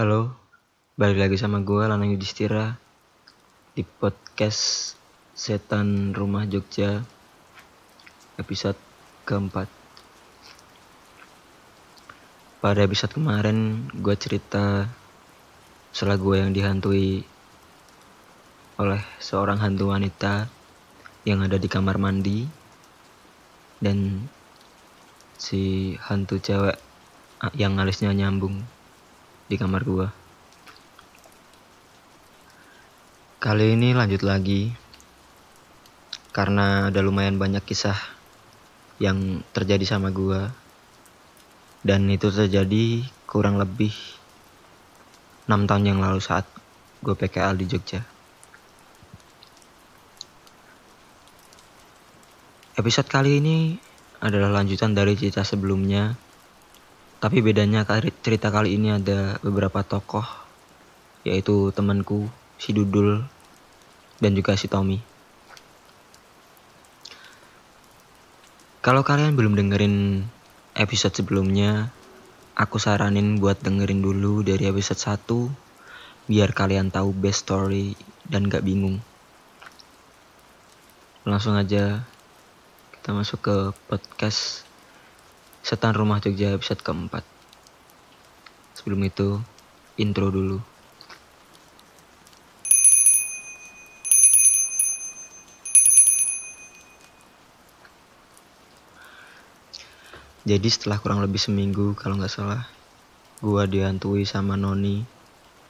Halo, balik lagi sama gue Lanang Yudhistira di podcast Setan Rumah Jogja episode keempat. Pada episode kemarin gue cerita setelah gue yang dihantui oleh seorang hantu wanita yang ada di kamar mandi, dan si hantu cewek yang alisnya nyambung di kamar gua. Kali ini lanjut lagi, karena ada lumayan banyak kisah yang terjadi sama gua, dan itu terjadi kurang lebih 6 tahun yang lalu saat gua PKL di Jogja. Episode kali ini adalah lanjutan dari cerita sebelumnya, tapi bedanya cerita kali ini ada beberapa tokoh, yaitu temanku si Dudul dan juga si Tommy. Kalau kalian belum dengerin episode sebelumnya, aku saranin buat dengerin dulu dari episode 1 biar kalian tahu best story dan gak bingung. Langsung aja kita masuk ke podcast Setan Rumah Jogja episode keempat. Sebelum itu, intro dulu. Jadi setelah kurang lebih seminggu kalau nggak salah, gua dihantui sama noni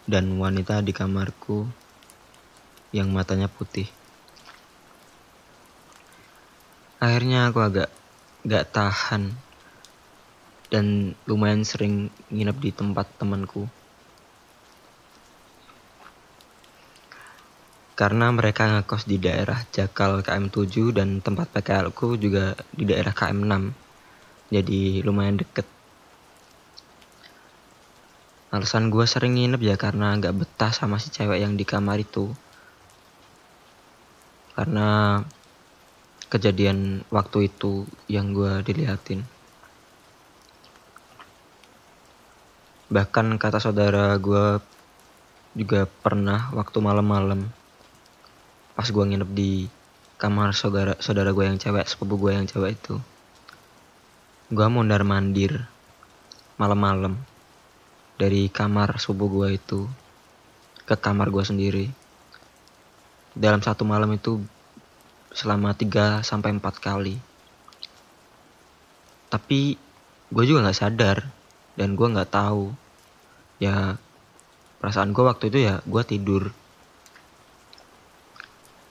dan wanita di kamarku yang matanya putih. Akhirnya aku agak nggak tahan dan lumayan sering nginep di tempat temanku, karena mereka ngekos di daerah Jakal KM7 dan tempat PKL ku juga di daerah KM6, jadi lumayan deket. Alasan gue sering nginep ya karena gak betah sama si cewek yang di kamar itu, karena kejadian waktu itu yang gue dilihatin. Bahkan kata saudara gue juga pernah waktu malam-malam pas gue nginep di kamar saudara gue yang cewek, sepupu gue yang cewek itu, gue mondar-mandir malam-malam dari kamar sepupu gue itu ke kamar gue sendiri. Dalam satu malam itu selama 3-4 kali. Tapi gue juga gak sadar dan gue nggak tahu, ya perasaan gue waktu itu ya gue tidur.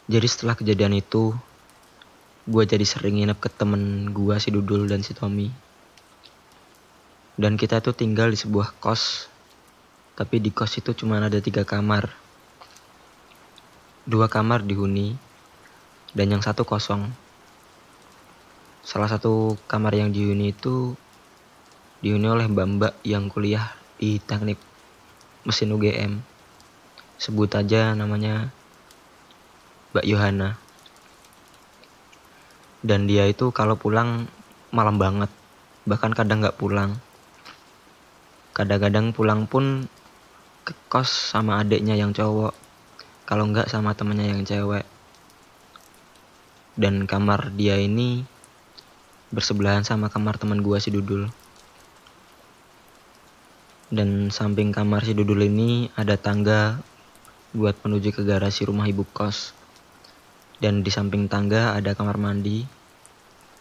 Jadi setelah kejadian itu, gue jadi sering nginep ke temen gue si Dudul dan si Tommy, dan kita itu tinggal di sebuah kos. Tapi di kos itu cuma ada 3 kamar, 2 kamar dihuni dan yang satu kosong. Salah satu kamar yang dihuni itu dihuni oleh mbak-mbak yang kuliah di Teknik Mesin UGM. Sebut aja namanya Mbak Yohana. Dan dia itu kalau pulang malam banget, bahkan kadang gak pulang. Kadang-kadang pulang pun ke kos sama adiknya yang cowok, kalau enggak sama temennya yang cewek. Dan kamar dia ini bersebelahan sama kamar teman gua si Dudul. Dan samping kamar si Dudul ini ada tangga buat menuju ke garasi rumah ibu kos. Dan di samping tangga ada kamar mandi.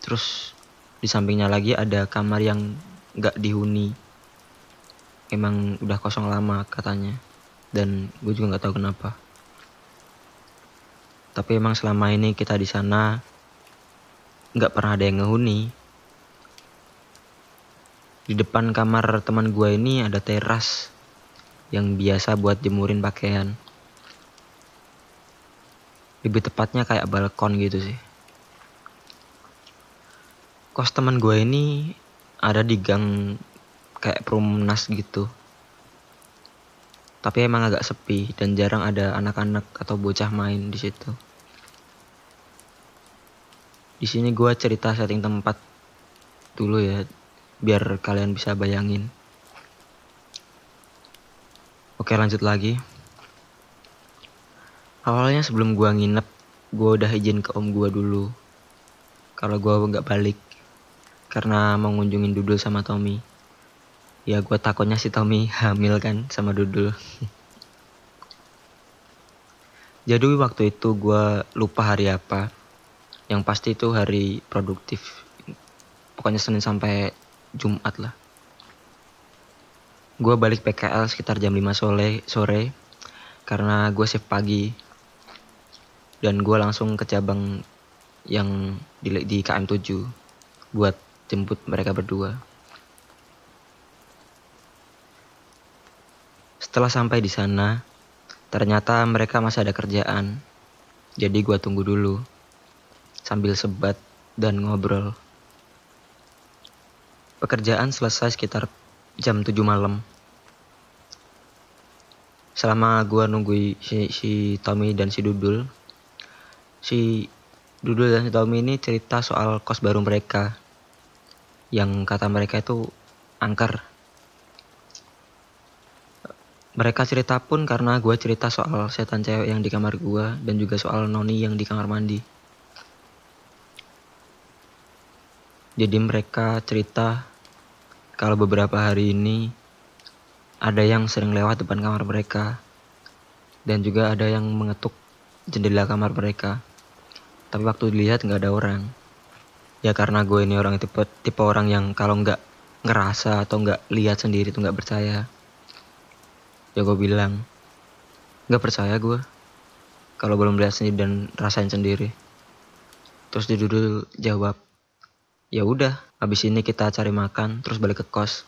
Terus di sampingnya lagi ada kamar yang gak dihuni, emang udah kosong lama katanya, dan gue juga gak tahu kenapa. Tapi emang selama ini kita di sana gak pernah ada yang ngehuni. Di depan kamar teman gue ini ada teras yang biasa buat jemurin pakaian. Lebih tepatnya kayak balkon gitu sih. Kos teman gue ini ada di gang kayak perumnas gitu. Tapi emang agak sepi dan jarang ada anak-anak atau bocah main di situ. Di sini gue cerita setting tempat dulu ya, biar kalian bisa bayangin. Oke, lanjut lagi. Awalnya sebelum gua nginep, gua udah izin ke om gua dulu kalau gua nggak balik karena mau ngunjungin Dudul sama Tommy. Ya gua takutnya si Tommy hamil kan sama Dudul. Jadi waktu itu gua lupa hari apa. Yang pasti itu hari produktif. Pokoknya Senin sampai Jumat lah. Gue balik PKL sekitar jam 5 sore karena gue shift pagi, dan gue langsung ke cabang yang di KM7 buat jemput mereka berdua. Setelah sampai di sana, ternyata mereka masih ada kerjaan, jadi gue tunggu dulu sambil sebat dan ngobrol. Pekerjaan selesai sekitar jam 7 malam. Selama gue nunggu si Tommy dan si Dudul. Si Dudul dan si Tommy ini cerita soal kos baru mereka, yang kata mereka itu angker. Mereka cerita pun karena gue cerita soal setan cewek yang di kamar gue, dan juga soal noni yang di kamar mandi. Jadi mereka cerita kalau beberapa hari ini ada yang sering lewat depan kamar mereka, dan juga ada yang mengetuk jendela kamar mereka. Tapi waktu dilihat nggak ada orang. Ya karena gue ini orang tipe orang yang kalau nggak ngerasa atau nggak lihat sendiri tuh nggak percaya. Ya gue bilang nggak percaya gue kalau belum lihat sendiri dan rasain sendiri. Terus Dudul jawab, ya udah, habis ini kita cari makan terus balik ke kos.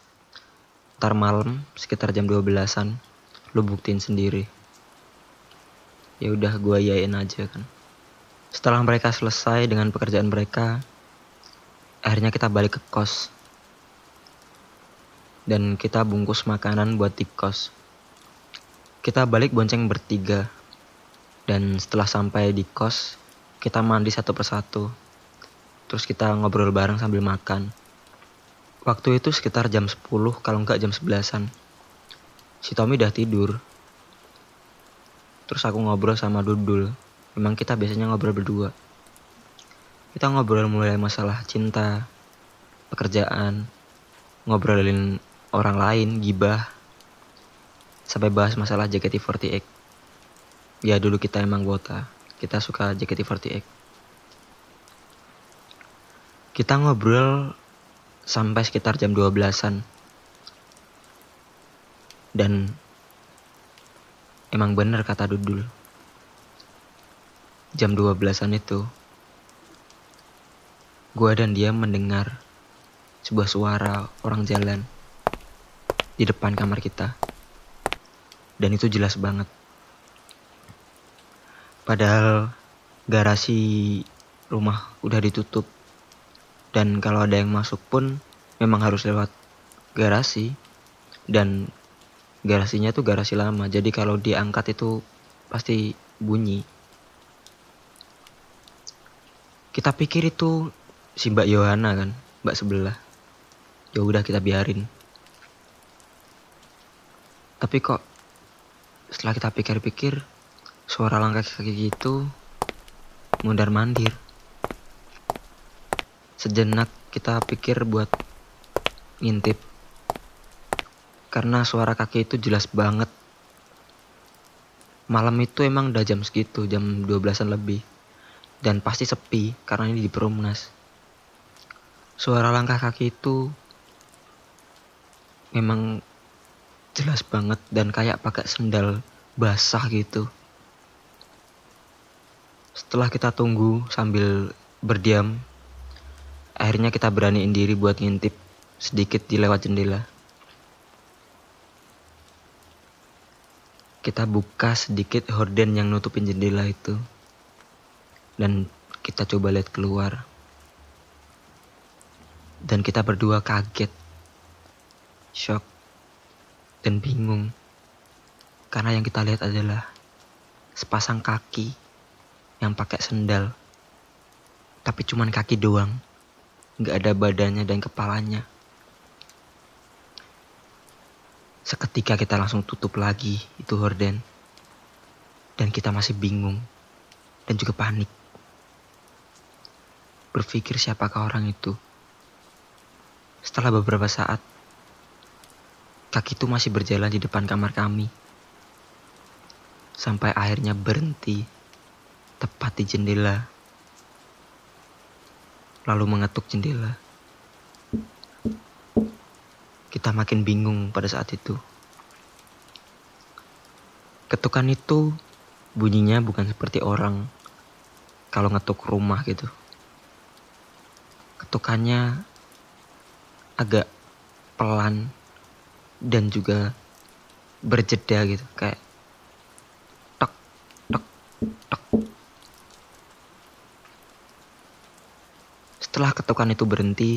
Ntar malam sekitar jam 12-an lu buktiin sendiri. Ya udah, gua yain aja kan. Setelah mereka selesai dengan pekerjaan mereka, akhirnya kita balik ke kos. Dan kita bungkus makanan buat di kos. Kita balik bonceng bertiga. Dan setelah sampai di kos, kita mandi satu persatu. Terus kita ngobrol bareng sambil makan. Waktu itu sekitar jam 10, kalau enggak jam 11-an. Si Tommy udah tidur. Terus aku ngobrol sama Dudul. Memang kita biasanya ngobrol berdua. Kita ngobrol mulai masalah cinta, pekerjaan, ngobrolin orang lain, gibah, sampai bahas masalah JKT48. Ya dulu kita emang bota. Kita suka JKT48. Kita ngobrol sampai sekitar jam 12-an. Dan emang bener kata Dudul. Jam 12-an itu, gua dan dia mendengar sebuah suara orang jalan di depan kamar kita. Dan itu jelas banget. Padahal garasi rumah udah ditutup. Dan kalau ada yang masuk pun memang harus lewat garasi. Dan garasinya tuh garasi lama. Jadi kalau diangkat itu pasti bunyi. Kita pikir itu si Mbak Yohana kan, mbak sebelah. Ya udah kita biarin. Tapi kok setelah kita pikir-pikir, suara langkah kaki itu mondar-mandir. Sejenak kita pikir buat ngintip. Karena suara kaki itu jelas banget. Malam itu emang udah jam segitu, jam 12-an lebih. Dan pasti sepi karena ini di Perumnas. Suara langkah kaki itu memang jelas banget dan kayak pakai sendal basah gitu. Setelah kita tunggu sambil berdiam, akhirnya kita beraniin diri buat ngintip sedikit di lewat jendela. Kita buka sedikit horden yang nutupin jendela itu. Dan kita coba lihat keluar. Dan kita berdua kaget, shock, dan bingung. Karena yang kita lihat adalah sepasang kaki yang pakai sendal. Tapi cuman kaki doang. Gak ada badannya dan kepalanya. Seketika kita langsung tutup lagi itu horden. Dan kita masih bingung dan juga panik. Berpikir siapakah orang itu. Setelah beberapa saat, kaki itu masih berjalan di depan kamar kami. Sampai akhirnya berhenti tepat di jendela. Lalu mengetuk jendela. Kita makin bingung pada saat itu. Ketukan itu bunyinya bukan seperti orang kalau ngetuk rumah gitu. Ketukannya agak pelan dan juga berjeda gitu. Kayak tok, tok, tok. Setelah ketukan itu berhenti,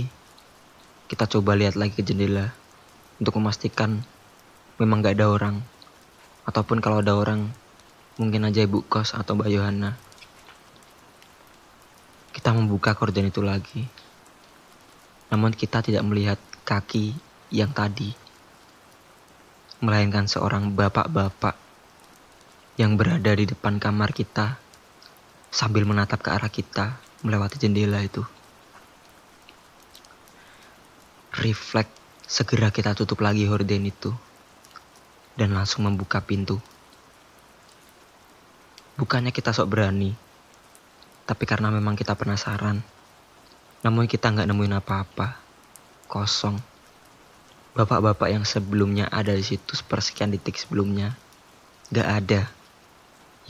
kita coba lihat lagi ke jendela. Untuk memastikan memang gak ada orang. Ataupun kalau ada orang, mungkin aja ibu kos atau Mbak Yohana. Kita membuka korden itu lagi. Namun kita tidak melihat kaki yang tadi. Melainkan seorang bapak-bapak yang berada di depan kamar kita sambil menatap ke arah kita melewati jendela itu. Refleks segera kita tutup lagi horden itu dan langsung membuka pintu. Bukannya kita sok berani, tapi karena memang kita penasaran. Namun kita nggak nemuin apa-apa, kosong. Bapak-bapak yang sebelumnya ada di situ sepersekian detik sebelumnya nggak ada,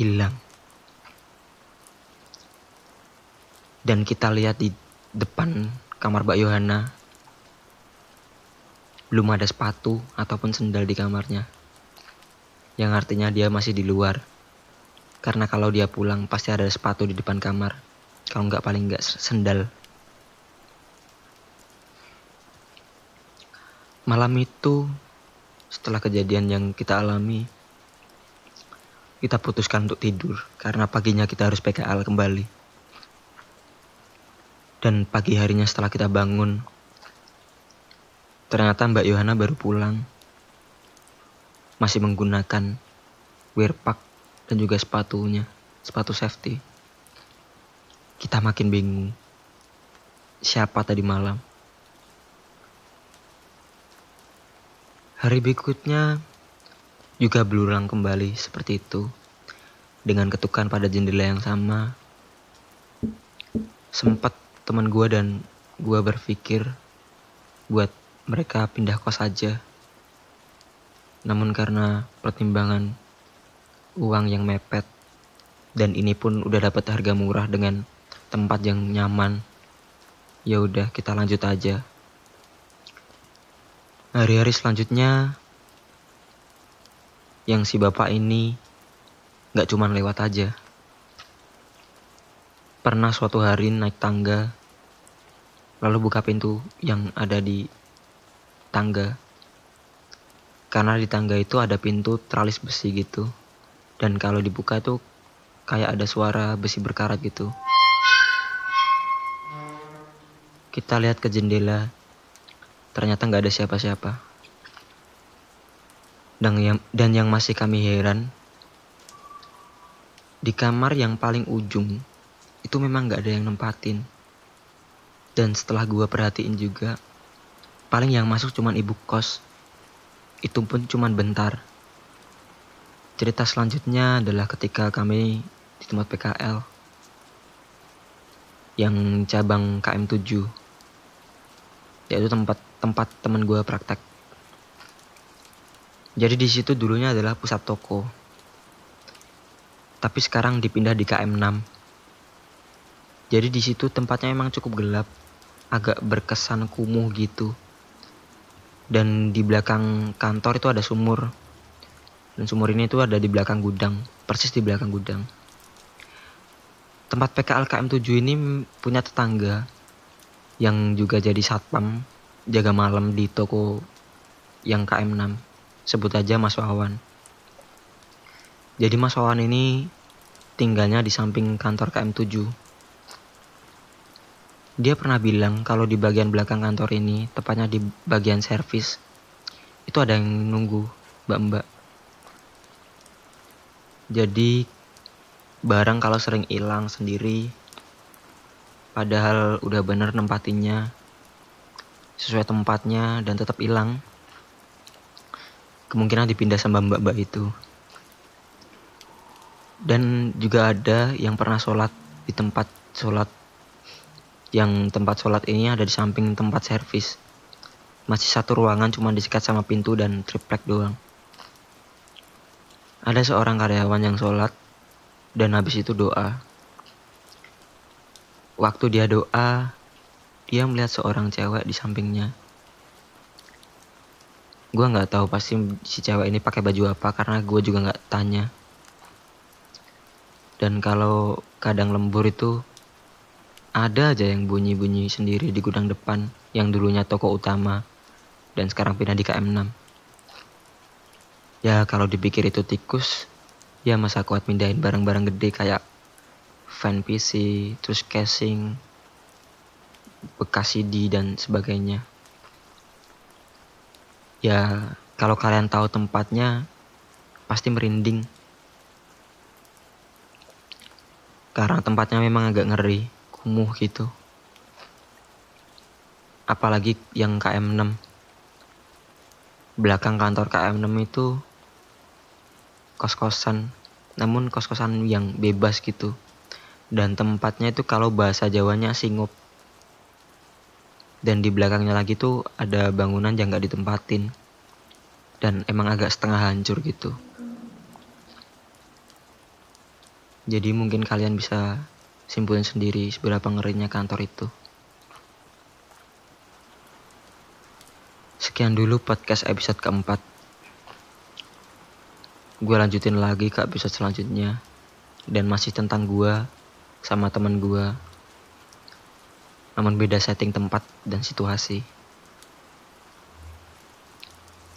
hilang. Dan kita lihat di depan kamar Mbak Yohana. Belum ada sepatu ataupun sendal di kamarnya. Yang artinya dia masih di luar. Karena kalau dia pulang pasti ada sepatu di depan kamar. Kalau enggak paling enggak sendal. Malam itu setelah kejadian yang kita alami, kita putuskan untuk tidur. Karena paginya kita harus PKL kembali. Dan pagi harinya setelah kita bangun, ternyata Mbak Yohana baru pulang, masih menggunakan wear pack dan juga sepatunya, sepatu safety. Kita makin bingung, siapa tadi malam? Hari berikutnya juga berulang kembali seperti itu, dengan ketukan pada jendela yang sama. Sempat teman gue dan gue berpikir buat mereka pindah kos aja. Namun karena pertimbangan uang yang mepet, dan ini pun udah dapat harga murah dengan tempat yang nyaman, ya udah kita lanjut aja. Hari-hari selanjutnya, yang si bapak ini gak cuman lewat aja. Pernah suatu hari naik tangga, lalu buka pintu yang ada di tangga. Karena di tangga itu ada pintu tralis besi gitu. Dan kalau dibuka tuh kayak ada suara besi berkarat gitu. Kita lihat ke jendela. Ternyata nggak ada siapa-siapa. Dan yang masih kami heran, di kamar yang paling ujung itu memang nggak ada yang nempatin. Dan setelah gua perhatiin juga, paling yang masuk cuman ibu kos. Itu pun cuman bentar. Cerita selanjutnya adalah ketika kami di tempat PKL yang cabang KM7, yaitu tempat teman gue praktek. Jadi di situ dulunya adalah pusat toko. Tapi sekarang dipindah di KM6. Jadi di situ tempatnya memang cukup gelap, agak berkesan kumuh gitu. Dan di belakang kantor itu ada sumur. Dan sumur ini itu ada di belakang gudang, persis di belakang gudang. Tempat PKL KM7 ini punya tetangga yang juga jadi satpam jaga malam di toko yang KM6. Sebut aja Mas Wawan. Jadi Mas Wawan ini tinggalnya di samping kantor KM7. Dia pernah bilang kalau di bagian belakang kantor ini, tepatnya di bagian servis, itu ada yang nunggu mbak-mbak. Jadi barang kalau sering hilang sendiri, padahal udah bener nempatinya sesuai tempatnya dan tetap hilang, kemungkinan dipindah sama mbak-mbak itu. Dan juga ada yang pernah sholat di tempat sholat, yang tempat sholat ini ada di samping tempat servis, masih satu ruangan cuma disikat sama pintu dan triplek doang. Ada seorang karyawan yang sholat dan habis itu doa. Waktu dia doa, dia melihat seorang cewek di sampingnya. Gue nggak tahu pasti si cewek ini pakai baju apa karena gue juga nggak tanya. Dan kalau kadang lembur itu ada aja yang bunyi-bunyi sendiri di gudang depan yang dulunya toko utama dan sekarang pindah di KM6. Ya kalau dipikir itu tikus, ya masa kuat mindahin barang-barang gede kayak fan PC, terus casing, bekas CD dan sebagainya. Ya kalau kalian tahu tempatnya pasti merinding, karena tempatnya memang agak ngeri, kumuh gitu. Apalagi yang KM6. Belakang kantor KM6 itu kos-kosan, namun kos-kosan yang bebas gitu. Dan tempatnya itu kalau bahasa Jawanya singup. Dan di belakangnya lagi tuh ada bangunan yang gak ditempatin. Dan emang agak setengah hancur gitu. Jadi mungkin kalian bisa simpulin sendiri seberapa ngerinya kantor itu. Sekian dulu podcast episode keempat. Gue lanjutin lagi ke episode selanjutnya. Dan masih tentang gue sama teman gue. Namun beda setting tempat dan situasi.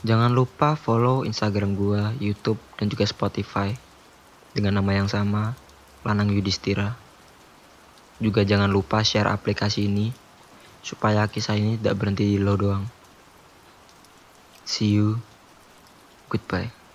Jangan lupa follow Instagram gue, YouTube, dan juga Spotify dengan nama yang sama, Lanang Yudhistira. Juga jangan lupa share aplikasi ini supaya kisah ini tidak berhenti di lo doang. See you. Goodbye.